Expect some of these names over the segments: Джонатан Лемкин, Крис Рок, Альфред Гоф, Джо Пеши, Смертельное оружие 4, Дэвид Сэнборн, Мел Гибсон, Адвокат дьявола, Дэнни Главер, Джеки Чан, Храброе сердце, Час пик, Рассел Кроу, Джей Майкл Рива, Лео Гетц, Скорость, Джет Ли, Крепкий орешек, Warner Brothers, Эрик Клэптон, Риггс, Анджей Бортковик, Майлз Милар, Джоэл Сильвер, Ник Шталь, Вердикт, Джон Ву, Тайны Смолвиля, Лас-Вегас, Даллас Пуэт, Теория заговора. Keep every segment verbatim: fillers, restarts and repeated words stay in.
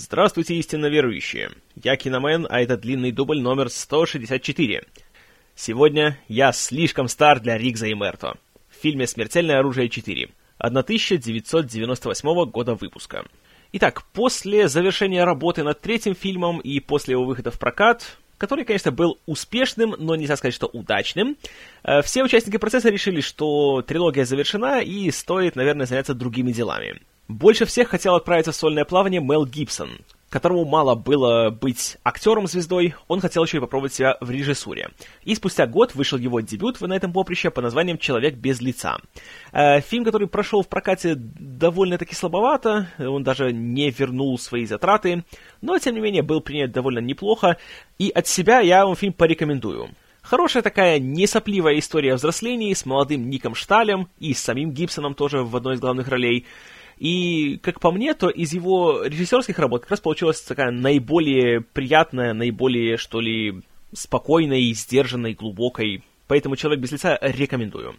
Здравствуйте, истинно верующие. Я Киномэн, а это длинный дубль номер сто шестьдесят четыре. Сегодня я слишком стар для Ригза и Мерто. В фильме «Смертельное оружие четыре» тысяча девятьсот девяносто восьмого года выпуска. Итак, после завершения работы над третьим фильмом и после его выхода в прокат, который, конечно, был успешным, но нельзя сказать, что удачным, все участники процесса решили, что трилогия завершена и стоит, наверное, заняться другими делами. Больше всех хотел отправиться в сольное плавание Мел Гибсон, которому мало было быть актером-звездой, он хотел еще и попробовать себя в режиссуре. И спустя год вышел его дебют на этом поприще под названием «Человек без лица». Фильм, который прошел в прокате довольно-таки слабовато, он даже не вернул свои затраты, но, тем не менее, был принят довольно неплохо, и от себя я вам фильм порекомендую. Хорошая такая несопливая история о взрослении с молодым Ником Шталем и с самим Гибсоном тоже в одной из главных ролей. И, как по мне, то из его режиссерских работ как раз получилась такая наиболее приятная, наиболее, что ли, спокойной, сдержанной, глубокой. Поэтому «Человек без лица» рекомендую.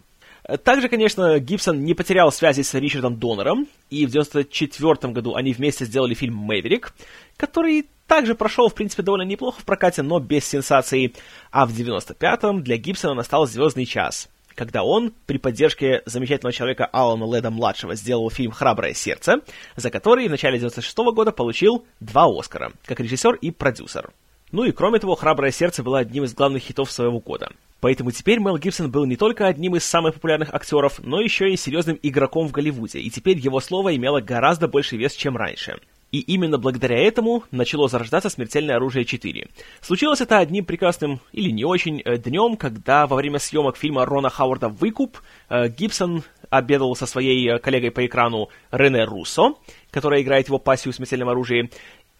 Также, конечно, Гибсон не потерял связи с Ричардом Доннером, и в девяносто четвёртом году они вместе сделали фильм «Мэверик», который также прошел, в принципе, довольно неплохо в прокате, но без сенсаций. А в девяносто пятом для Гибсона настал «Звездный час», когда он при поддержке замечательного человека Алана Лэда-младшего сделал фильм «Храброе сердце», за который в начале девяносто шестого года получил два Оскара, как режиссер и продюсер. Ну и кроме того, «Храброе сердце» было одним из главных хитов своего года. Поэтому теперь Мел Гибсон был не только одним из самых популярных актеров, но еще и серьезным игроком в Голливуде, и теперь его слово имело гораздо больше вес, чем раньше. И именно благодаря этому начало зарождаться «Смертельное оружие четыре». Случилось это одним прекрасным, или не очень, днем, когда во время съемок фильма Рона Хауэрда «Выкуп» Гибсон обедал со своей коллегой по экрану Рене Руссо, которая играет его пассию в «Смертельном оружии»,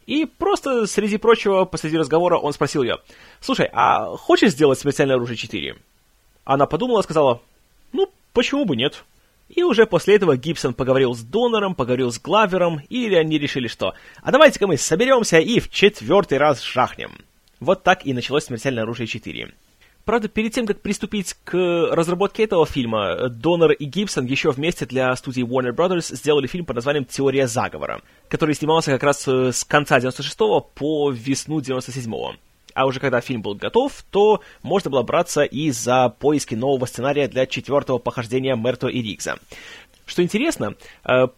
и просто, среди прочего, посреди разговора он спросил ее: «Слушай, а хочешь сделать «Смертельное оружие четыре»?» Она подумала и сказала: «Ну, почему бы нет?» И уже после этого Гибсон поговорил с Доннером, поговорил с Главером, и они решили, что «а давайте-ка мы соберемся и в четвертый раз жахнем». Вот так и началось «Смертельное оружие четыре». Правда, перед тем, как приступить к разработке этого фильма, Доннер и Гибсон еще вместе для студии Warner Brothers сделали фильм под названием «Теория заговора», который снимался как раз с конца девяносто шестого по весну девяносто седьмого. А уже когда фильм был готов, то можно было браться и за поиски нового сценария для четвертого похождения Мерто и Ригза. Что интересно,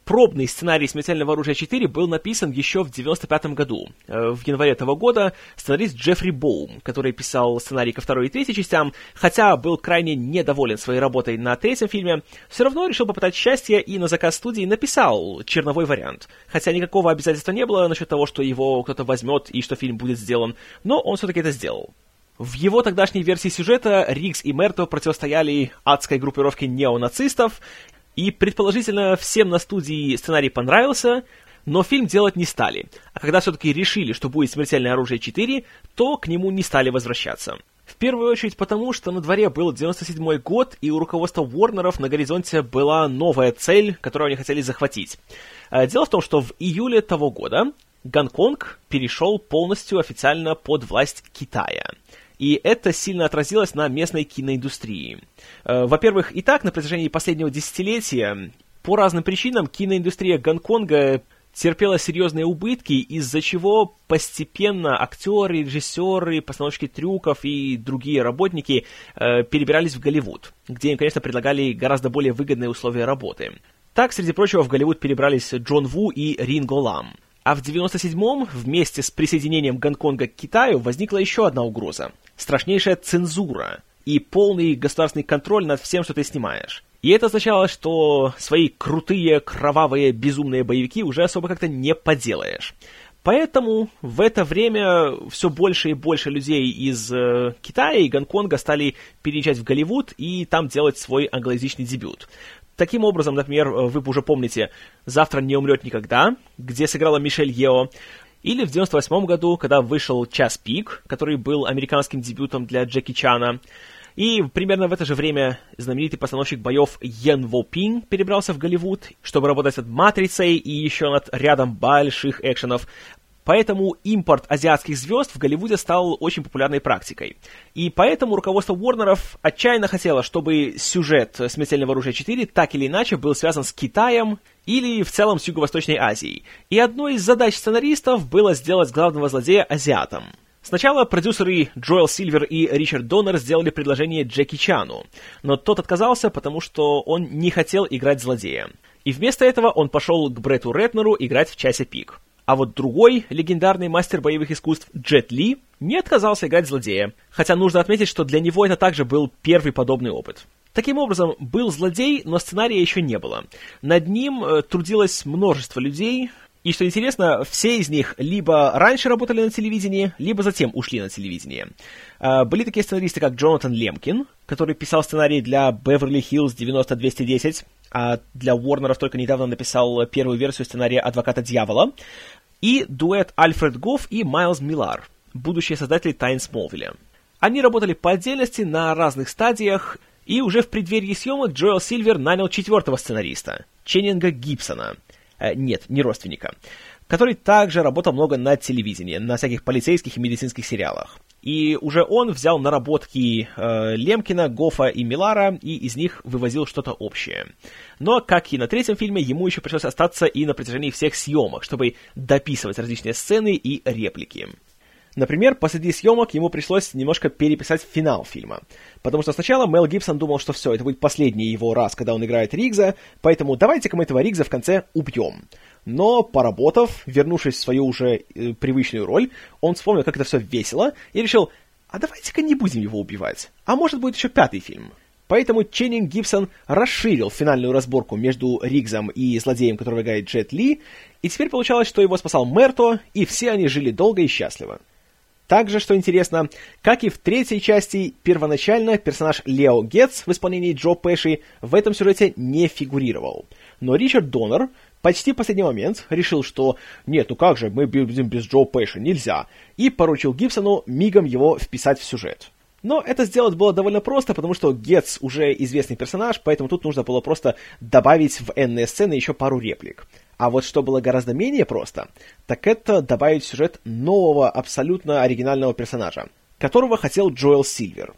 пробный сценарий «Смертельного оружия четыре» был написан еще в девяносто пятом году. В январе того года сценарист Джеффри Боум, который писал сценарий ко второй и третьей частям, хотя был крайне недоволен своей работой на третьем фильме, все равно решил попытать счастье и на заказ студии написал черновой вариант. Хотя никакого обязательства не было насчет того, что его кто-то возьмет и что фильм будет сделан, но он все-таки это сделал. В его тогдашней версии сюжета Ригз и Мерто противостояли адской группировке неонацистов, и, предположительно, всем на студии сценарий понравился, но фильм делать не стали. А когда все-таки решили, что будет «Смертельное оружие четыре», то к нему не стали возвращаться. В первую очередь потому, что на дворе был девяносто седьмой год, и у руководства Уорнеров на горизонте была новая цель, которую они хотели захватить. Дело в том, что в июле того года Гонконг перешел полностью официально под власть Китая. И это сильно отразилось на местной киноиндустрии. Во-первых, и так на протяжении последнего десятилетия по разным причинам киноиндустрия Гонконга терпела серьезные убытки, из-за чего постепенно актеры, режиссеры, постановщики трюков и другие работники перебирались в Голливуд, где им, конечно, предлагали гораздо более выгодные условия работы. Так, среди прочего, в Голливуд перебрались Джон Ву и Ринго Лам. А в девяносто седьмом вместе с присоединением Гонконга к Китаю возникла еще одна угроза – страшнейшая цензура и полный государственный контроль над всем, что ты снимаешь. И это означало, что свои крутые, кровавые, безумные боевики уже особо как-то не поделаешь. Поэтому в это время все больше и больше людей из э, Китая и Гонконга стали переезжать в Голливуд и там делать свой англоязычный дебют. Таким образом, например, вы уже помните «Завтра не умрет никогда», где сыграла Мишель Ео, или в девяносто восьмом году, когда вышел «Час пик», который был американским дебютом для Джеки Чана. И примерно в это же время знаменитый постановщик боев Ян Ву Пин перебрался в Голливуд, чтобы работать над «Матрицей» и еще над рядом больших экшенов. Поэтому импорт азиатских звезд в Голливуде стал очень популярной практикой. И поэтому руководство Уорнеров отчаянно хотело, чтобы сюжет «Смертельного оружия четыре» так или иначе был связан с Китаем или в целом с Юго-Восточной Азией. И одной из задач сценаристов было сделать главного злодея азиатом. Сначала продюсеры Джоэл Сильвер и Ричард Доннер сделали предложение Джеки Чану, но тот отказался, потому что он не хотел играть злодея. И вместо этого он пошел к Бретту Рэтнеру играть в «Часе пик». А вот другой легендарный мастер боевых искусств Джет Ли не отказался играть злодея, хотя нужно отметить, что для него это также был первый подобный опыт. Таким образом, был злодей, но сценария еще не было. Над ним трудилось множество людей, и, что интересно, все из них либо раньше работали на телевидении, либо затем ушли на телевидение. Были такие сценаристы, как Джонатан Лемкин, который писал сценарий для «Беверли Хиллз девяносто двести десять», а для Уорнеров только недавно написал первую версию сценария «Адвоката дьявола», и дуэт Альфред Гоф и Майлз Милар, будущие создатели «Тайн Смолвиля». Они работали по отдельности на разных стадиях, и уже в преддверии съемок Джоэл Сильвер нанял четвертого сценариста, Ченнинга Гибсона, э, нет, не родственника, который также работал много на телевидении, на всяких полицейских и медицинских сериалах. И уже он взял наработки э, Лемкина, Гофа и Милара, и из них вывозил что-то общее. Но, как и на третьем фильме, ему еще пришлось остаться и на протяжении всех съемок, чтобы дописывать различные сцены и реплики. Например, посреди съемок ему пришлось немножко переписать финал фильма. Потому что сначала Мел Гибсон думал, что все, это будет последний его раз, когда он играет Ригза, поэтому давайте-ка мы этого Ригза в конце убьем. Но, поработав, вернувшись в свою уже э, привычную роль, он вспомнил, как это все весело, и решил, а давайте-ка не будем его убивать, а может будет еще пятый фильм. Поэтому Ченнинг Гибсон расширил финальную разборку между Ригзом и злодеем, которого играет Джет Ли, и теперь получалось, что его спасал Мерто, и все они жили долго и счастливо. Также, что интересно, как и в третьей части, первоначально персонаж Лео Гетц в исполнении Джо Пеши в этом сюжете не фигурировал. Но Ричард Доннер почти в последний момент решил, что «нет, ну как же, мы будем без Джо Пеши, нельзя», и поручил Гибсону мигом его вписать в сюжет. Но это сделать было довольно просто, потому что Гетц уже известный персонаж, поэтому тут нужно было просто добавить в энные сцены еще пару реплик. А вот что было гораздо менее просто, так это добавить в сюжет нового, абсолютно оригинального персонажа, которого хотел Джоэл Сильвер.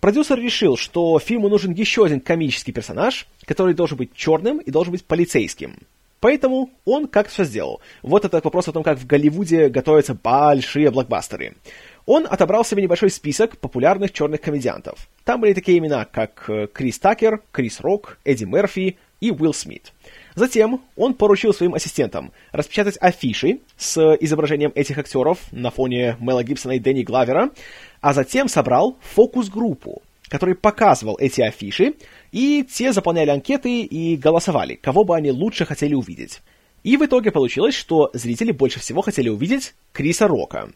Продюсер решил, что фильму нужен еще один комический персонаж, который должен быть черным и должен быть полицейским. Поэтому он как-то все сделал. Вот это вопрос о том, как в Голливуде готовятся большие блокбастеры. Он отобрал себе небольшой список популярных черных комедиантов. Там были такие имена, как Крис Такер, Крис Рок, Эдди Мерфи и Уилл Смит. Затем он поручил своим ассистентам распечатать афиши с изображением этих актеров на фоне Мела Гибсона и Дэнни Главера, а затем собрал фокус-группу, который показывал эти афиши, и те заполняли анкеты и голосовали, кого бы они лучше хотели увидеть. И в итоге получилось, что зрители больше всего хотели увидеть Криса Рока.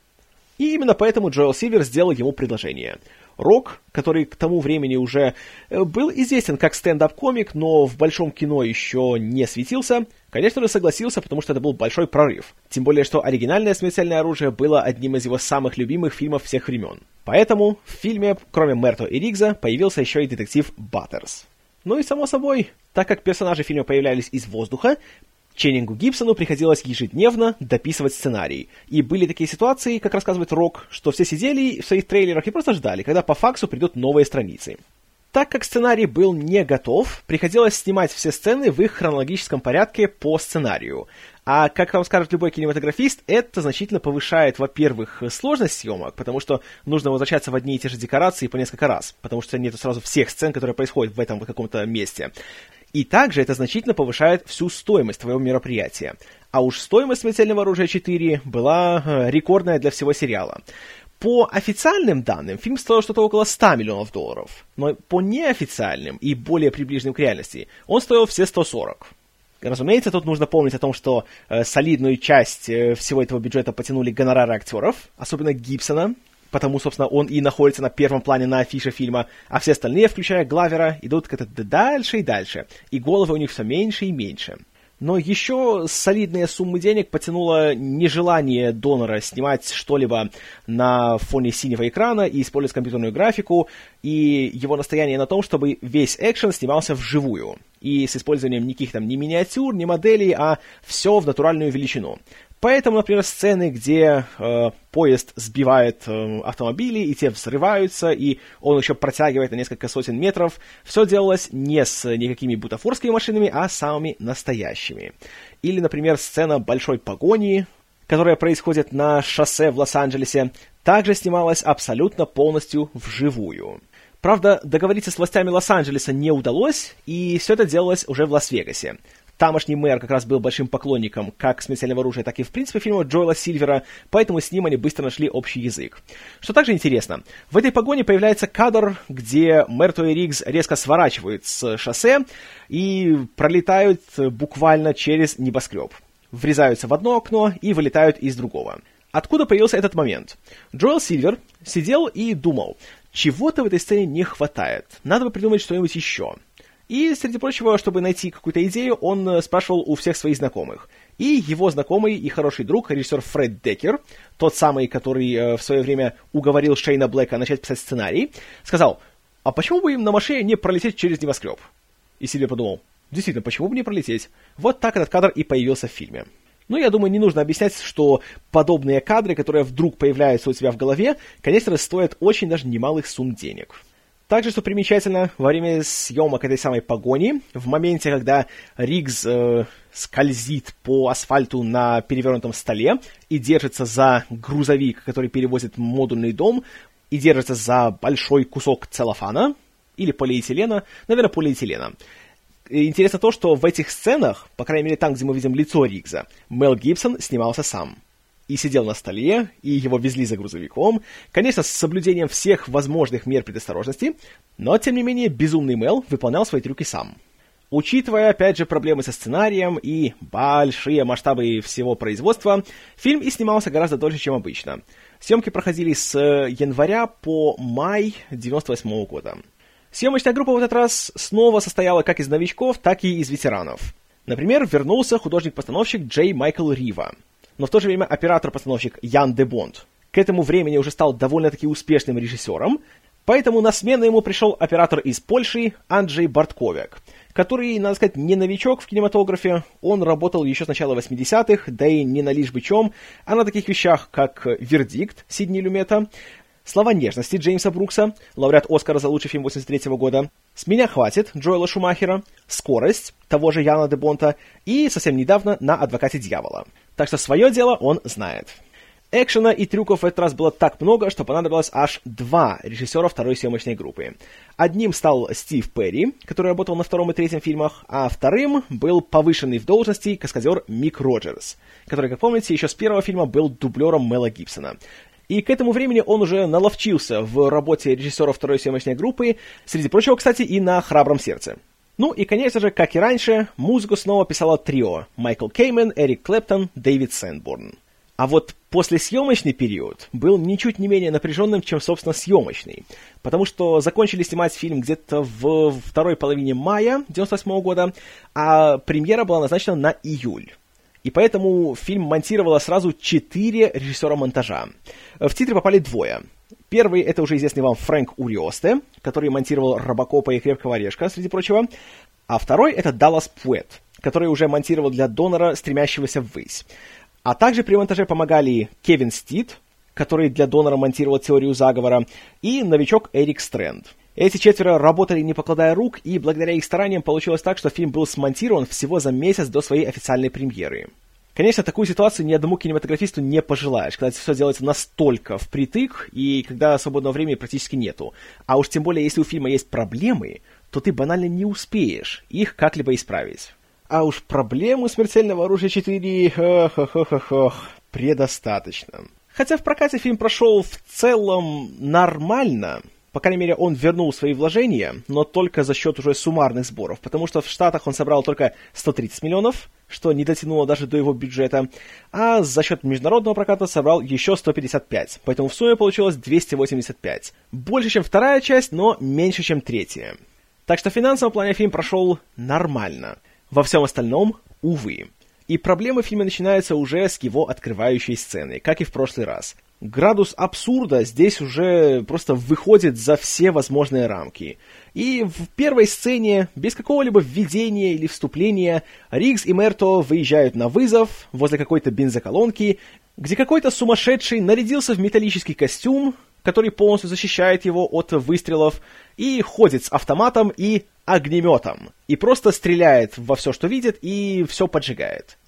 И именно поэтому Джоэл Сильвер сделал ему предложение. Рок, который к тому времени уже был известен как стендап-комик, но в большом кино еще не светился, конечно же согласился, потому что это был большой прорыв. Тем более, что оригинальное «Смертельное оружие» было одним из его самых любимых фильмов всех времен. Поэтому в фильме, кроме Мерто и Ригза, появился еще и детектив Баттерс. Ну и само собой, так как персонажи фильма появлялись из воздуха, Ченнингу Гибсону приходилось ежедневно дописывать сценарий. И были такие ситуации, как рассказывает Рок, что все сидели в своих трейлерах и просто ждали, когда по факсу придут новые страницы. Так как сценарий был не готов, приходилось снимать все сцены в их хронологическом порядке по сценарию. А, как вам скажет любой кинематографист, это значительно повышает, во-первых, сложность съемок, потому что нужно возвращаться в одни и те же декорации по несколько раз, потому что нету сразу всех сцен, которые происходят в этом каком-то месте. И также это значительно повышает всю стоимость твоего мероприятия. А уж стоимость «Смертельного оружия четыре» была рекордная для всего сериала. По официальным данным, фильм стоил что-то около сто миллионов долларов. Но по неофициальным и более приближенным к реальности, он стоил все сто сорок. Разумеется, тут нужно помнить о том, что э, солидную часть э, всего этого бюджета потянули гонорары актеров, особенно Гибсона, потому, собственно, он и находится на первом плане на афише фильма, а все остальные, включая Главера, идут как-то дальше и дальше, и головы у них все меньше и меньше. Но еще солидные суммы денег потянуло нежелание Доннера снимать что-либо на фоне синего экрана и использовать компьютерную графику, и его настояние на том, чтобы весь экшен снимался вживую, и с использованием никаких там ни миниатюр, ни моделей, а все в натуральную величину. Поэтому, например, сцены, где э, поезд сбивает э, автомобили, и те взрываются, и он еще протягивает на несколько сотен метров, все делалось не с никакими бутафорскими машинами, а самыми настоящими. Или, например, сцена большой погони, которая происходит на шоссе в Лос-Анджелесе, также снималась абсолютно полностью вживую. Правда, договориться с властями Лос-Анджелеса не удалось, и все это делалось уже в Лас-Вегасе. Тамошний мэр как раз был большим поклонником как «Смертельного оружия», так и, в принципе, фильма Джоэла Сильвера, поэтому с ним они быстро нашли общий язык. Что также интересно, в этой погоне появляется кадр, где мэр Той Риггс резко сворачивает с шоссе и пролетают буквально через небоскреб. Врезаются в одно окно и вылетают из другого. Откуда появился этот момент? Джоэл Сильвер сидел и думал, чего-то в этой сцене не хватает, надо бы придумать что-нибудь еще. И, среди прочего, чтобы найти какую-то идею, он спрашивал у всех своих знакомых. И его знакомый и хороший друг, режиссер Фред Деккер, тот самый, который в свое время уговорил Шейна Блэка начать писать сценарий, сказал, а почему бы им на машине не пролететь через небоскреб? И Сильвер подумал, действительно, почему бы не пролететь? Вот так этот кадр и появился в фильме. Но я думаю, не нужно объяснять, что подобные кадры, которые вдруг появляются у тебя в голове, конечно, стоят очень даже немалых сумм денег. Также, что примечательно, во время съемок этой самой погони, в моменте, когда Риггс э, скользит по асфальту на перевернутом столе и держится за грузовик, который перевозит модульный дом, и держится за большой кусок целлофана или полиэтилена, наверное, полиэтилена. Интересно то, что в этих сценах, по крайней мере там, где мы видим лицо Риггса, Мел Гибсон снимался сам. И сидел на столе, и его везли за грузовиком, конечно, с соблюдением всех возможных мер предосторожности, но, тем не менее, безумный Мел выполнял свои трюки сам. Учитывая, опять же, проблемы со сценарием и большие масштабы всего производства, фильм и снимался гораздо дольше, чем обычно. Съемки проходили с января по май девяносто восьмого года. Съемочная группа в этот раз снова состояла как из новичков, так и из ветеранов. Например, вернулся художник-постановщик Джей Майкл Рива, но в то же время оператор-постановщик Ян де Бонд. К этому времени уже стал довольно-таки успешным режиссером, поэтому на смену ему пришел оператор из Польши Анджей Бортковик, который, надо сказать, не новичок в кинематографе, он работал еще с начала восьмидесятых, да и не на лишь бы чем, а на таких вещах, как «Вердикт» Сидни Люмета, «Слова нежности» Джеймса Брукса, лауреат Оскара за лучший фильм восемьдесят третьего года, «С меня хватит» Джоэла Шумахера, «Скорость» того же Яна де Бонта и совсем недавно на «Адвокате дьявола». Так что свое дело он знает. Экшена и трюков в этот раз было так много, что понадобилось аж два режиссера второй съемочной группы. Одним стал Стив Перри, который работал на втором и третьем фильмах, а вторым был повышенный в должности каскадер Мик Роджерс, который, как помните, еще с первого фильма был дублером Мела Гибсона. И к этому времени он уже наловчился в работе режиссера второй съемочной группы, среди прочего, кстати, и на «Храбром сердце». Ну и, конечно же, как и раньше, музыку снова писало трио – Майкл Кеймен, Эрик Клэптон, Дэвид Сэнборн. А вот послесъемочный период был ничуть не менее напряженным, чем, собственно, съемочный, потому что закончили снимать фильм где-то в второй половине мая девяносто восьмого года, а премьера была назначена на июль. И поэтому фильм монтировало сразу четыре режиссера монтажа. В титры попали двое. Первый — это уже известный вам Фрэнк Уриосте, который монтировал «Робокопа» и «Крепкого орешка», среди прочего. А второй — это Даллас Пуэт, который уже монтировал для Доннера «Стремящегося ввысь». А также при монтаже помогали Кевин Стит, который для Доннера монтировал «Теорию заговора», и новичок Эрик Стрэнд. Эти четверо работали, не покладая рук, и благодаря их стараниям получилось так, что фильм был смонтирован всего за месяц до своей официальной премьеры. Конечно, такую ситуацию ни одному кинематографисту не пожелаешь, когда все делается настолько впритык, и когда свободного времени практически нету. А уж тем более, если у фильма есть проблемы, то ты банально не успеешь их как-либо исправить. А уж проблему «Смертельного оружия четыре» ох-ох-ох-ох, предостаточно. Хотя в прокате фильм прошел в целом нормально. По крайней мере, он вернул свои вложения, но только за счет уже суммарных сборов, потому что в Штатах он собрал только сто тридцать миллионов, что не дотянуло даже до его бюджета, а за счет международного проката собрал еще сто пятьдесят пять, поэтому в сумме получилось двести восемьдесят пять. Больше, чем вторая часть, но меньше, чем третья. Так что в финансовом плане фильм прошел нормально. Во всем остальном, увы. И проблемы в фильме начинаются уже с его открывающей сцены, как и в прошлый раз. Градус абсурда здесь уже просто выходит за все возможные рамки. И в первой сцене, без какого-либо введения или вступления, Риггс и Мерто выезжают на вызов возле какой-то бензоколонки, где какой-то сумасшедший нарядился в металлический костюм, который полностью защищает его от выстрелов, и ходит с автоматом и огнеметом, и просто стреляет во все, что видит, и все поджигает.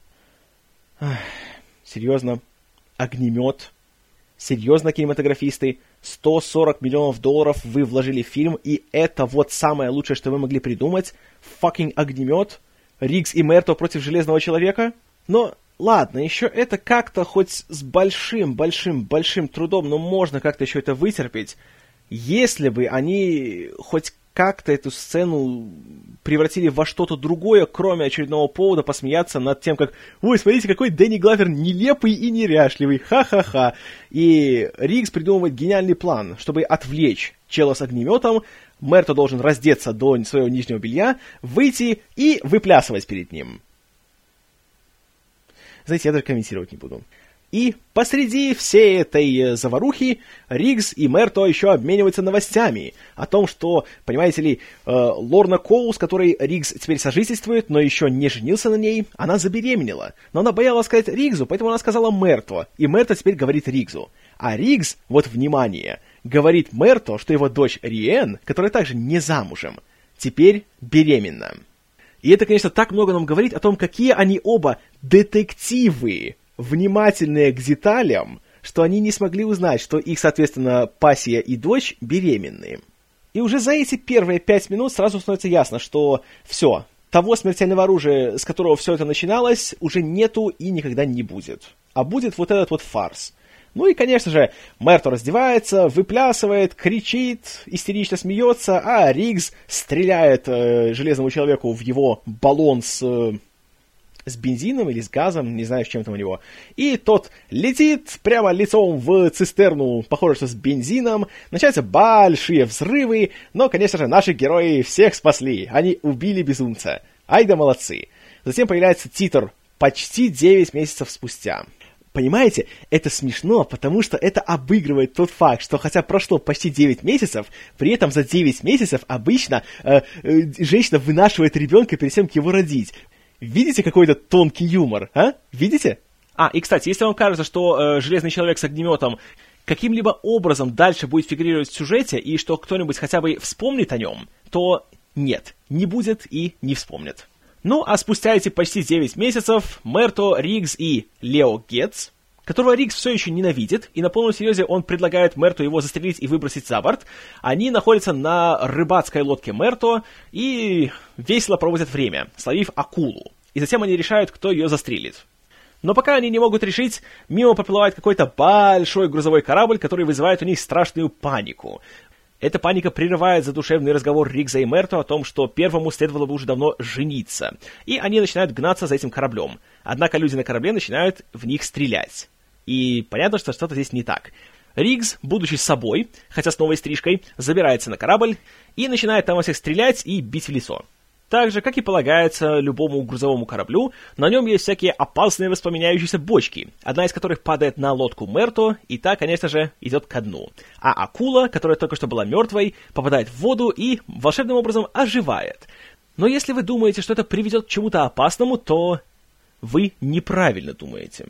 Ах, серьезно, огнемет? Серьезно, кинематографисты? сто сорок миллионов долларов вы вложили в фильм, и это вот самое лучшее, что вы могли придумать? Fucking огнемет? Риггс и Мерто против Железного Человека? Но... Ладно, еще это как-то хоть с большим-большим-большим трудом, но можно как-то еще это вытерпеть. Если бы они хоть как-то эту сцену превратили во что-то другое, кроме очередного повода посмеяться над тем, как «Ой, смотрите, какой Дэнни Главер нелепый и неряшливый, ха-ха-ха!» И Риггс придумывает гениальный план, чтобы отвлечь чела с огнеметом, Мерто должен раздеться до своего нижнего белья, выйти и выплясывать перед ним. Знаете, я даже комментировать не буду. И посреди всей этой заварухи Риггс и Мерто еще обмениваются новостями о том, что, понимаете ли, Лорна Коул, с которой Риггс теперь сожительствует, но еще не женился на ней, она забеременела. Но она боялась сказать Риггсу, поэтому она сказала Мерто, и Мерто теперь говорит Риггсу. А Риггс, вот внимание, говорит Мерто, что его дочь Риэн, которая также не замужем, теперь беременна. И это, конечно, так много нам говорит о том, какие они оба детективы, внимательные к деталям, что они не смогли узнать, что их, соответственно, пассия и дочь беременны. И уже за эти первые пять минут сразу становится ясно, что все, того смертельного оружия, с которого все это начиналось, уже нету и никогда не будет. А будет вот этот вот фарс. Ну и, конечно же, Мерто раздевается, выплясывает, кричит, истерично смеется, а Риггс стреляет э, Железному Человеку в его баллон с, э, с бензином или с газом, не знаю, с чем там у него. И тот летит прямо лицом в цистерну, похоже, что с бензином. Начинаются большие взрывы, но, конечно же, наши герои всех спасли. Они убили безумца. Ай да молодцы. Затем появляется титр почти девять месяцев спустя. Понимаете, это смешно, потому что это обыгрывает тот факт, что хотя прошло почти девять месяцев, при этом за девять месяцев обычно э, э, женщина вынашивает ребенка перед тем, как его родить. Видите какой-то тонкий юмор, а? Видите? А, и, кстати, если вам кажется, что э, Железный Человек с огнеметом каким-либо образом дальше будет фигурировать в сюжете, и что кто-нибудь хотя бы вспомнит о нем, то нет, не будет и не вспомнит. Ну, а спустя эти почти девять месяцев Мерто, Риггс и Лео Гетц, которого Риггс все еще ненавидит, и на полном серьезе он предлагает Мерту его застрелить и выбросить за борт, они находятся на рыбацкой лодке Мерто и весело проводят время, словив акулу. И затем они решают, кто ее застрелит. Но пока они не могут решить, мимо проплывает какой-то большой грузовой корабль, который вызывает у них страшную панику. Эта паника прерывает задушевный разговор Риггса и Мерто о том, что первому следовало бы уже давно жениться. И они начинают гнаться за этим кораблем. Однако люди на корабле начинают в них стрелять. И понятно, что что-то здесь не так. Риггс, будучи собой, хотя с новой стрижкой, забирается на корабль и начинает там во всех стрелять и бить в лицо. Так же, как и полагается любому грузовому кораблю, на нем есть всякие опасные воспламеняющиеся бочки, одна из которых падает на лодку Мерто, и та, конечно же, идет ко дну. А акула, которая только что была мертвой, попадает в воду и волшебным образом оживает. Но если вы думаете, что это приведет к чему-то опасному, то вы неправильно думаете.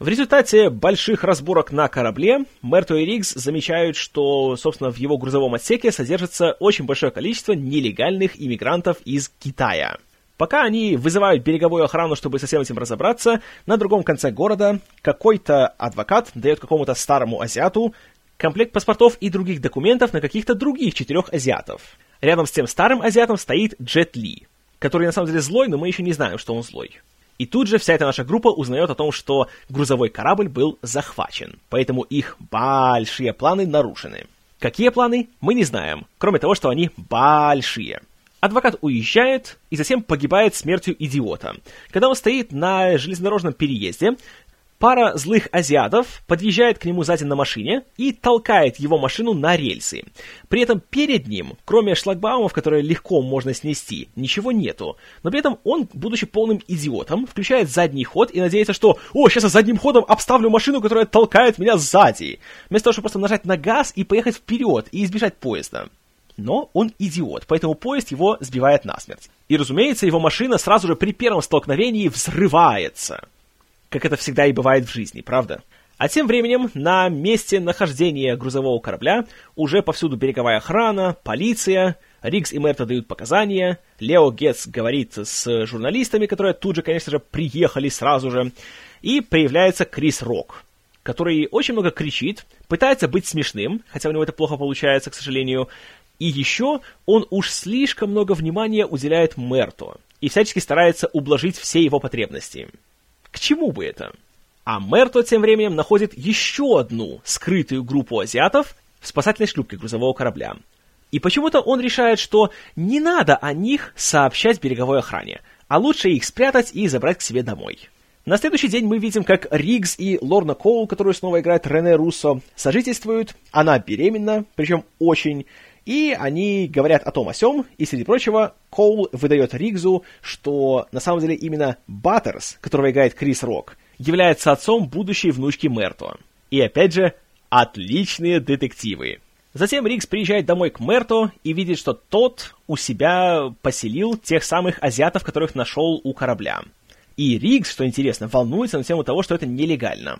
В результате больших разборок на корабле Мерто и Риггс замечают, что, собственно, в его грузовом отсеке содержится очень большое количество нелегальных иммигрантов из Китая. Пока они вызывают береговую охрану, чтобы со всем этим разобраться, на другом конце города какой-то адвокат дает какому-то старому азиату комплект паспортов и других документов на каких-то других четырех азиатов. Рядом с тем старым азиатом стоит Джет Ли, который на самом деле злой, но мы еще не знаем, что он злой. И тут же вся эта наша группа узнает о том, что грузовой корабль был захвачен, поэтому их большие планы нарушены. Какие планы, мы не знаем, кроме того, что они большие. Адвокат уезжает и затем погибает смертью идиота. Когда он стоит на железнодорожном переезде, пара злых азиатов подъезжает к нему сзади на машине и толкает его машину на рельсы. При этом перед ним, кроме шлагбаумов, которые легко можно снести, ничего нету. Но при этом он, будучи полным идиотом, включает задний ход и надеется, что «О, сейчас я задним ходом обставлю машину, которая толкает меня сзади!» Вместо того, чтобы просто нажать на газ и поехать вперед и избежать поезда. но он идиот, поэтому поезд его сбивает насмерть. И, разумеется, его машина сразу же при первом столкновении взрывается. Как это всегда и бывает в жизни, правда? А тем временем на месте нахождения грузового корабля уже повсюду береговая охрана, полиция, Рикс и Мерта дают показания, Лео Гетц говорит с журналистами, которые тут же, конечно же, приехали сразу же, и появляется Крис Рок, который очень много кричит, пытается быть смешным, хотя у него это плохо получается, к сожалению, и еще он уж слишком много внимания уделяет Мерту и всячески старается ублажить все его потребности. К чему бы это? А Мерто тем временем находит еще одну скрытую группу азиатов в спасательной шлюпке грузового корабля. И почему-то он решает, что не надо о них сообщать береговой охране, а лучше их спрятать и забрать к себе домой. На следующий день мы видим, как Риггс и Лорна Коул, которую снова играет Рене Руссо, сожительствуют, она беременна, причем очень, и они говорят о том о сём, и, среди прочего, Коул выдает Риггсу, что на самом деле именно Баттерс, которого играет Крис Рок, является отцом будущей внучки Мерто. И опять же, отличные детективы. Затем Рикс приезжает домой к Мерто и видит, что тот у себя поселил тех самых азиатов, которых нашел у корабля. И Рикс, что интересно, волнуется на тему того, что это нелегально.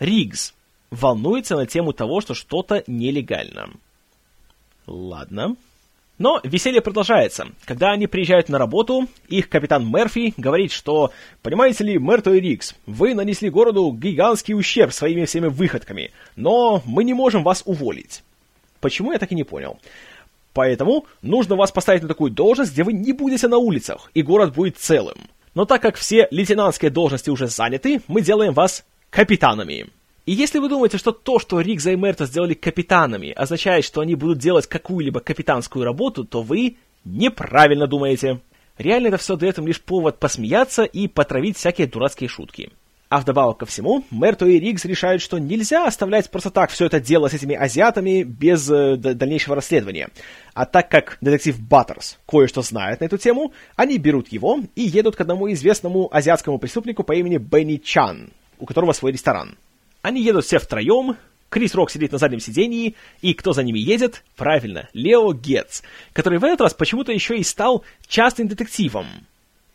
Рикс волнуется на тему того, что что-то нелегально. Ладно. Но веселье продолжается. Когда они приезжают на работу, их капитан Мерфи говорит, что, понимаете ли, Мерто и Рикс, вы нанесли городу гигантский ущерб своими всеми выходками, но мы не можем вас уволить. Почему, я так и не понял. Поэтому нужно вас поставить на такую должность, где вы не будете на улицах, и город будет целым. Но так как все лейтенантские должности уже заняты, мы делаем вас капитанами. И если вы думаете, что то, что Риггса и Мерто сделали капитанами, означает, что они будут делать какую-либо капитанскую работу, то вы неправильно думаете. Реально это все дает им лишь повод посмеяться и потравить всякие дурацкие шутки. А вдобавок ко всему, Мерто и Риггс решают, что нельзя оставлять просто так все это дело с этими азиатами без э, дальнейшего расследования. А так как детектив Баттерс кое-что знает на эту тему, они берут его и едут к одному известному азиатскому преступнику по имени Бенни Чан, у которого свой ресторан. Они едут все втроем, Крис Рок сидит на заднем сидении, и кто за ними едет? Правильно, Лео Гетц, который в этот раз почему-то еще и стал частным детективом.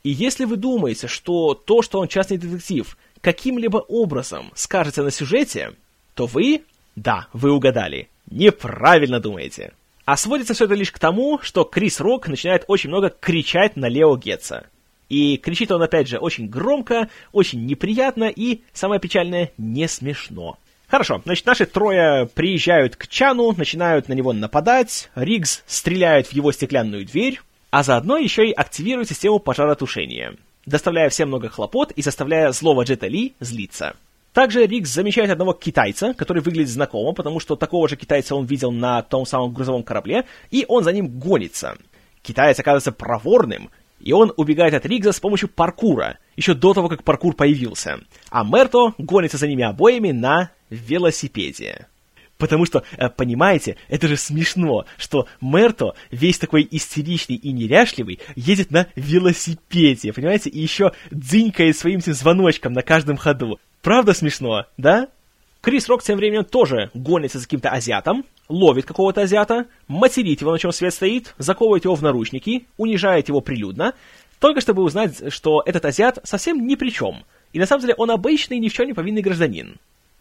И если вы думаете, что то, что он частный детектив, каким-либо образом скажется на сюжете, то вы, да, вы угадали, неправильно думаете. А сводится все это лишь к тому, что Крис Рок начинает очень много кричать на Лео Гетца. И кричит он, опять же, очень громко, очень неприятно и, самое печальное, не смешно. Хорошо, значит, наши трое приезжают к Чану, начинают на него нападать, Риггс стреляет в его стеклянную дверь, а заодно еще и активирует систему пожаротушения, доставляя всем много хлопот и заставляя злого Джета Ли злиться. Также Риггс замечает одного китайца, который выглядит знакомо, потому что такого же китайца он видел на том самом грузовом корабле, и он за ним гонится. Китаец оказывается проворным, и он убегает от Риггса с помощью паркура, еще до того, как паркур появился. А Мерто гонится за ними обоими на велосипеде. Потому что, понимаете, это же смешно, что Мерто, весь такой истеричный и неряшливый, едет на велосипеде, понимаете, и еще дзынькает своим звоночком на каждом ходу. Правда смешно, да? Крис Рок тем временем тоже гонится за каким-то азиатом, ловит какого-то азиата, материт его, на чем свет стоит, заковывает его в наручники, унижает его прилюдно, только чтобы узнать, что этот азиат совсем ни при чем, и на самом деле он обычный ни в чем не повинный гражданин.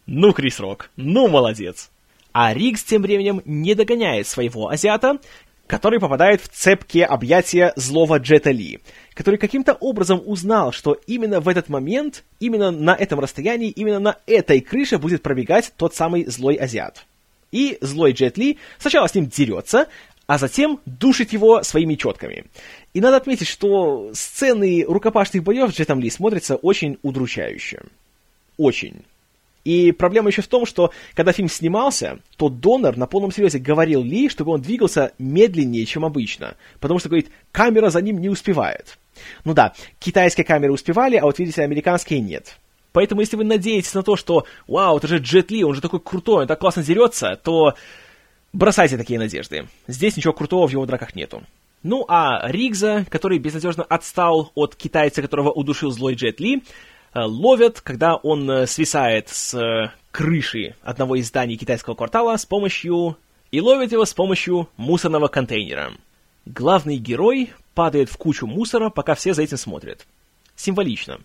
Ну, Крис Рок, ну молодец. А Риггс тем временем не догоняет своего азиата, который попадает в цепкие объятия злого Джета Ли, который каким-то образом узнал, что именно в этот момент, именно на этом расстоянии, именно на этой крыше будет пробегать тот самый злой азиат. И злой Джет Ли сначала с ним дерется, а затем душит его своими четками. И надо отметить, что сцены рукопашных боев с Джетом Ли смотрятся очень удручающе. Очень. И проблема еще в том, что когда фильм снимался, то Доннер на полном серьезе говорил Ли, чтобы он двигался медленнее, чем обычно. Потому что, говорит, камера за ним не успевает. Ну да, китайские камеры успевали, а вот, видите, американские нет. Поэтому, если вы надеетесь на то, что «Вау, это же Джет Ли, он же такой крутой, он так классно дерется», то бросайте такие надежды. Здесь ничего крутого в его драках нету. Ну а Риггса, который безнадежно отстал от китайца, которого удушил злой Джет Ли, ловят, когда он свисает с крыши одного из зданий китайского квартала с помощью и ловит его с помощью мусорного контейнера. Главный герой падает в кучу мусора, пока все за этим смотрят. Символично.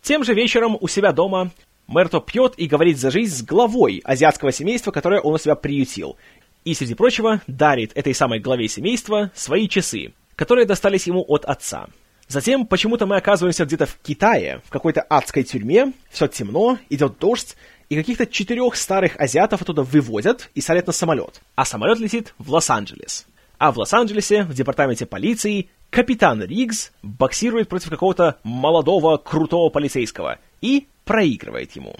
Тем же вечером у себя дома Мерто пьет и говорит за жизнь с главой азиатского семейства, которое он у себя приютил. И, среди прочего, дарит этой самой главе семейства свои часы, которые достались ему от отца. Затем почему-то мы оказываемся где-то в Китае, в какой-то адской тюрьме, все темно, идет дождь, и каких-то четырех старых азиатов оттуда выводят и садят на самолет. А самолет летит в Лос-Анджелес. А в Лос-Анджелесе, в департаменте полиции, капитан Риггс боксирует против какого-то молодого, крутого полицейского и проигрывает ему.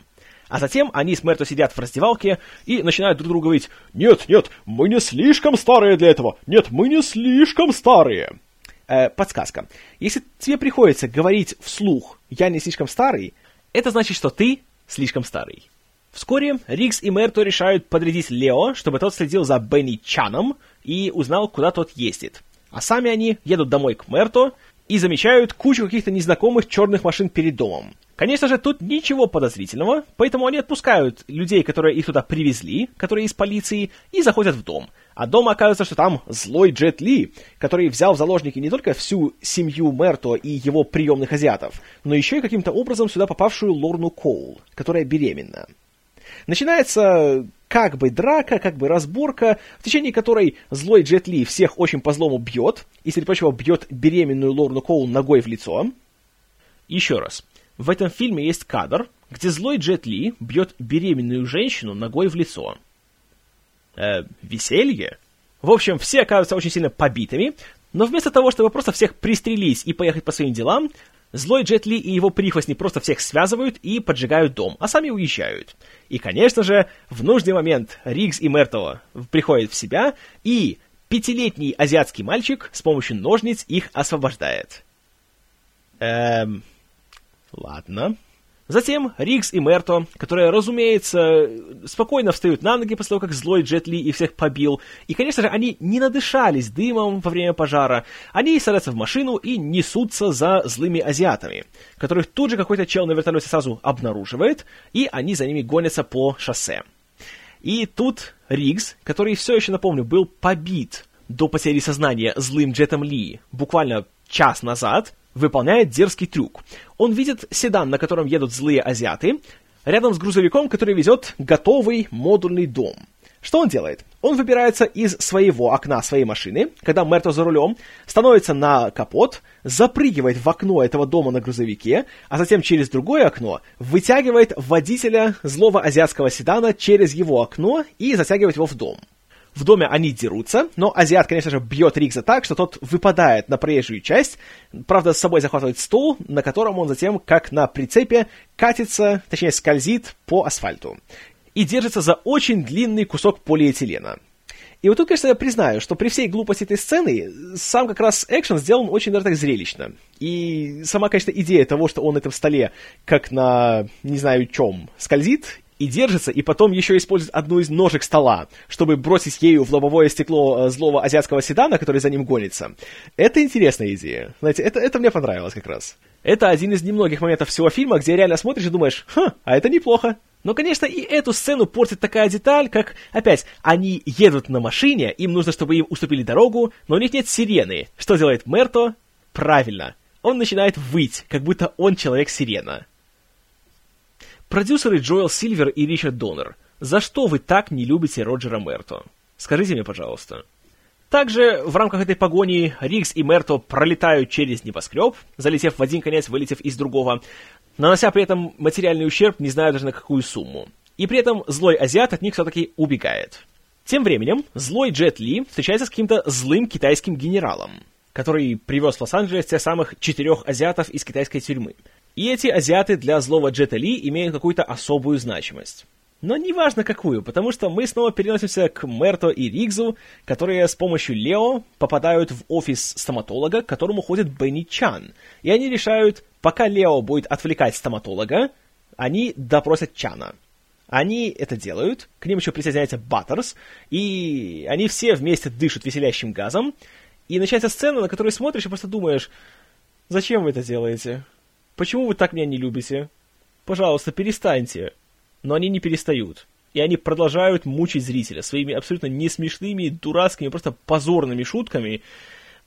А затем они с Мерто сидят в раздевалке и начинают друг другу говорить: «Нет, нет, мы не слишком старые для этого! Нет, мы не слишком старые!» Э, подсказка. Если тебе приходится говорить вслух «я не слишком старый», это значит, что ты слишком старый. Вскоре Риггс и Мерто решают подрядить Лео, чтобы тот следил за Бенни Чаном и узнал, куда тот ездит. А сами они едут домой к Мерто и замечают кучу каких-то незнакомых черных машин перед домом. Конечно же, тут ничего подозрительного, поэтому они отпускают людей, которые их туда привезли, которые из полиции, и заходят в дом. А дома оказывается, что там злой Джет Ли, который взял в заложники не только всю семью Мерто и его приемных азиатов, но еще и каким-то образом сюда попавшую Лорну Коул, которая беременна. Начинается как бы драка, как бы разборка, в течение которой злой Джет Ли всех очень по-злому бьет, и, среди прочего, бьет беременную Лорну Коул ногой в лицо. Еще раз. В этом фильме есть кадр, где злой Джет Ли бьет беременную женщину ногой в лицо. Э, веселье? В общем, все оказываются очень сильно побитыми, но вместо того, чтобы просто всех пристрелить и поехать по своим делам, злой Джет Ли и его прихвостни просто всех связывают и поджигают дом, а сами уезжают. И, конечно же, в нужный момент Риггс и Мерто приходят в себя, и пятилетний азиатский мальчик с помощью ножниц их освобождает. Эм... Ладно. Затем Риггс и Мерто, которые, разумеется, спокойно встают на ноги после того, как злой Джет Ли их всех побил. И, конечно же, они не надышались дымом во время пожара. Они садятся в машину и несутся за злыми азиатами, которых тут же какой-то чел на вертолете сразу обнаруживает, и они за ними гонятся по шоссе. И тут Риггс, который, все еще напомню, был побит до потери сознания злым Джетом Ли буквально час назад, выполняет дерзкий трюк. Он видит седан, на котором едут злые азиаты, рядом с грузовиком, который везет готовый модульный дом. Что он делает? Он выбирается из своего окна своей машины, когда Мерто за рулем, становится на капот, запрыгивает в окно этого дома на грузовике, а затем через другое окно вытягивает водителя злого азиатского седана через его окно и затягивает его в дом. В доме они дерутся, но азиат, конечно же, бьет Риггса так, что тот выпадает на проезжую часть, правда, с собой захватывает стул, на котором он затем, как на прицепе, катится, точнее, скользит по асфальту и держится за очень длинный кусок полиэтилена. И вот тут, конечно, я признаю, что при всей глупости этой сцены сам как раз экшен сделан очень, даже так, зрелищно. И сама, конечно, идея того, что он на этом столе, как на не знаю чем, скользит и держится, и потом еще использует одну из ножек стола, чтобы бросить ею в лобовое стекло злого азиатского седана, который за ним гонится. Это интересная идея. Знаете, это, это мне понравилось как раз. Это один из немногих моментов всего фильма, где реально смотришь и думаешь: «Ха, а это неплохо». Но, конечно, и эту сцену портит такая деталь, как, опять, они едут на машине, им нужно, чтобы им уступили дорогу, но у них нет сирены. Что делает Мерто? Правильно. Он начинает выть, как будто он человек-сирена. Продюсеры Джоэл Сильвер и Ричард Доннер, за что вы так не любите Роджера Мерто? Скажите мне, пожалуйста. Также в рамках этой погони Риггс и Мерто пролетают через небоскреб, залетев в один конец, вылетев из другого, нанося при этом материальный ущерб, не знаю даже на какую сумму. И при этом злой азиат от них все-таки убегает. Тем временем злой Джет Ли встречается с каким-то злым китайским генералом, который привез в Лос-Анджелес тех самых четырех азиатов из китайской тюрьмы. И эти азиаты для злого Джета Ли имеют какую-то особую значимость. Но неважно какую, потому что мы снова переносимся к Мерто и Риггсу, которые с помощью Лео попадают в офис стоматолога, к которому ходит Бенни Чан. И они решают, пока Лео будет отвлекать стоматолога, они допросят Чана. Они это делают, к ним еще присоединяется Баттерс, и они все вместе дышат веселящим газом. И начинается сцена, на которую смотришь и просто думаешь: «Зачем вы это делаете? Почему вы так меня не любите? Пожалуйста, перестаньте». Но они не перестают. и они продолжают мучить зрителя своими абсолютно несмешными, дурацкими, просто позорными шутками,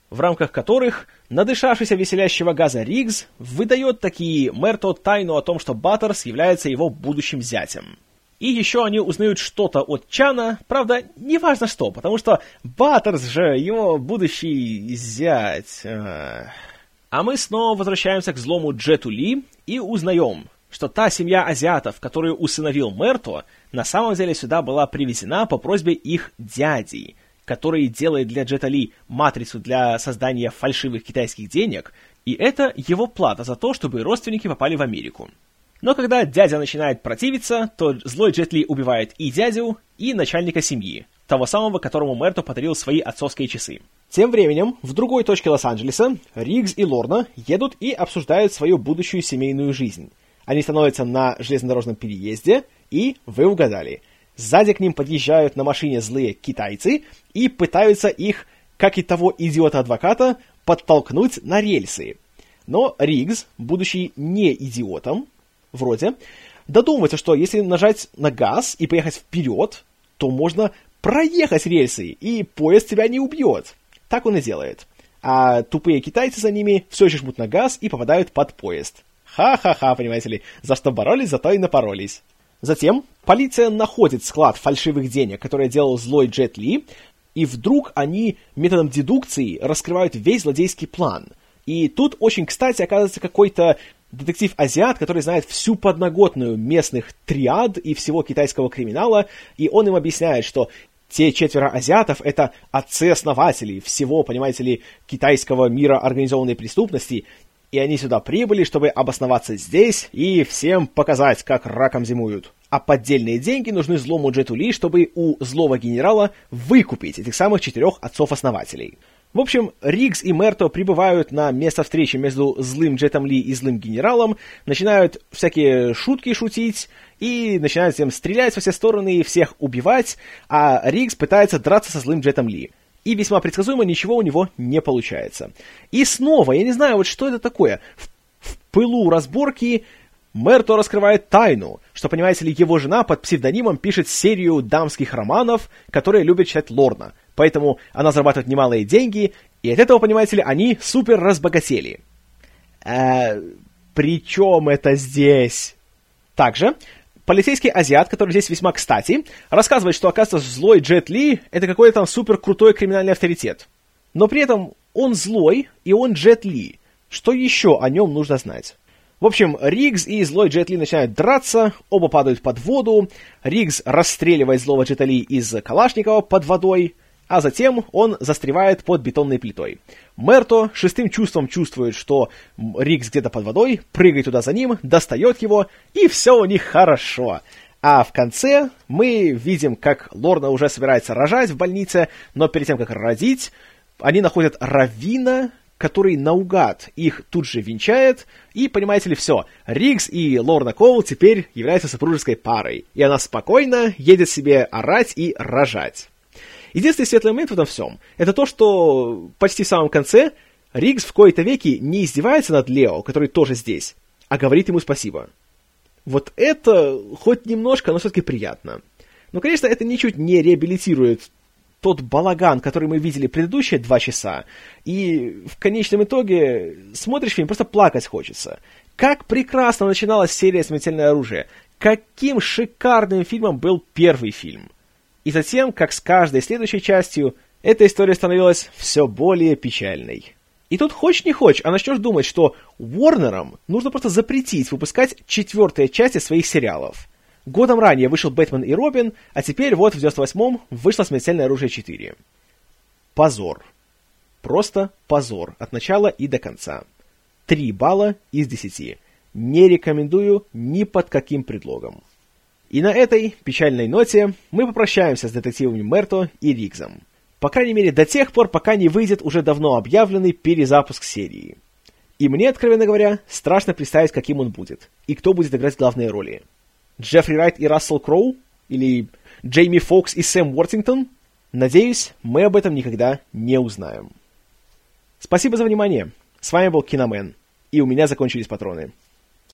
в рамках которых надышавшийся веселящего газа Риггс выдает таки Мерту тайну о том, что Баттерс является его будущим зятем. И еще они узнают что-то от Чана, правда, неважно что, потому что Баттерс же его будущий зять. А мы снова возвращаемся к злому Джету Ли и узнаем, что та семья азиатов, которую усыновил Мерто, на самом деле сюда была привезена по просьбе их дяди, который делает для Джета Ли матрицу для создания фальшивых китайских денег, и это его плата за то, чтобы родственники попали в Америку. Но когда дядя начинает противиться, то злой Джет Ли убивает и дядю, и начальника семьи, того самого, которому Мерто подарил свои отцовские часы. Тем временем, в другой точке Лос-Анджелеса, Риггс и Лорна едут и обсуждают свою будущую семейную жизнь. Они становятся на железнодорожном переезде, и вы угадали. Сзади к ним подъезжают на машине злые китайцы и пытаются их, как и того идиота-адвоката, подтолкнуть на рельсы. Но Риггс, будучи не идиотом, вроде, додумывается, что если нажать на газ и поехать вперед, то можно проехать рельсы, и поезд тебя не убьет. Так он и делает. А тупые китайцы за ними все еще жмут на газ и попадают под поезд. Ха-ха-ха, понимаете ли, за что боролись, зато и напоролись. Затем полиция находит склад фальшивых денег, которые делал злой Джет Ли, и вдруг они методом дедукции раскрывают весь злодейский план. И тут очень кстати оказывается какой-то детектив-азиат, который знает всю подноготную местных триад и всего китайского криминала, и он им объясняет, что те четверо азиатов — это отцы-основатели всего, понимаете ли, китайского мира организованной преступности, и они сюда прибыли, чтобы обосноваться здесь и всем показать, как раком зимуют. А поддельные деньги нужны злому Джету Ли, чтобы у злого генерала выкупить этих самых четырех отцов-основателей. В общем, Риггс и Мерто прибывают на место встречи между злым Джетом Ли и злым генералом, начинают всякие шутки шутить и начинают всем стрелять во все стороны и всех убивать, а Риггс пытается драться со злым Джетом Ли. И весьма предсказуемо ничего у него не получается. И снова, я не знаю, вот что это такое, в, в пылу разборки Мерто раскрывает тайну, что, понимаете ли, его жена под псевдонимом пишет серию дамских романов, которые любит читать Лорна. Поэтому она зарабатывает немалые деньги, и от этого, понимаете ли, они супер разбогатели. Э, при чем это здесь? Также полицейский азиат, который здесь весьма кстати, рассказывает, что, оказывается, злой Джет Ли — это какой-то там супер крутой криминальный авторитет. Но при этом он злой, и он Джет Ли. Что еще о нем нужно знать? В общем, Риггс и злой Джет Ли начинают драться, оба падают под воду, Риггс расстреливает злого Джета Ли из Калашникова под водой, а затем он застревает под бетонной плитой. Мерто шестым чувством чувствует, что Риггс где-то под водой, прыгает туда за ним, достает его, и все у них хорошо. А в конце мы видим, как Лорна уже собирается рожать в больнице, но перед тем, как родить, они находят раввина, который наугад их тут же венчает, и, понимаете ли, все, Риггс и Лорна Коул теперь являются супружеской парой, и она спокойно едет себе орать и рожать. Единственный светлый момент в этом всем — это то, что почти в самом конце Риггс в кои-то веки не издевается над Лео, который тоже здесь, а говорит ему спасибо. Вот это хоть немножко, но все-таки приятно. Но, конечно, это ничуть не реабилитирует тот балаган, который мы видели предыдущие два часа, и в конечном итоге смотришь фильм, просто плакать хочется. Как прекрасно начиналась серия «Смертельное оружие», каким шикарным фильмом был первый фильм. И затем, как с каждой следующей частью, эта история становилась все более печальной. И тут хочешь не хочешь, а начнешь думать, что Warner'ам нужно просто запретить выпускать четвертые части своих сериалов. Годом ранее вышел «Бэтмен и Робин», а теперь вот в девяносто восьмом вышло «Смертельное оружие четыре». Позор. Просто позор от начала и до конца. Три балла из десяти. Не рекомендую ни под каким предлогом. И на этой печальной ноте мы попрощаемся с детективами Мерто и Риггсом. По крайней мере, до тех пор, пока не выйдет уже давно объявленный перезапуск серии. И мне, откровенно говоря, страшно представить, каким он будет, и кто будет играть главные роли. Джеффри Райт и Рассел Кроу? Или Джейми Фокс и Сэм Уортингтон? Надеюсь, мы об этом никогда не узнаем. Спасибо за внимание. С вами был Киномэн, и у меня закончились патроны.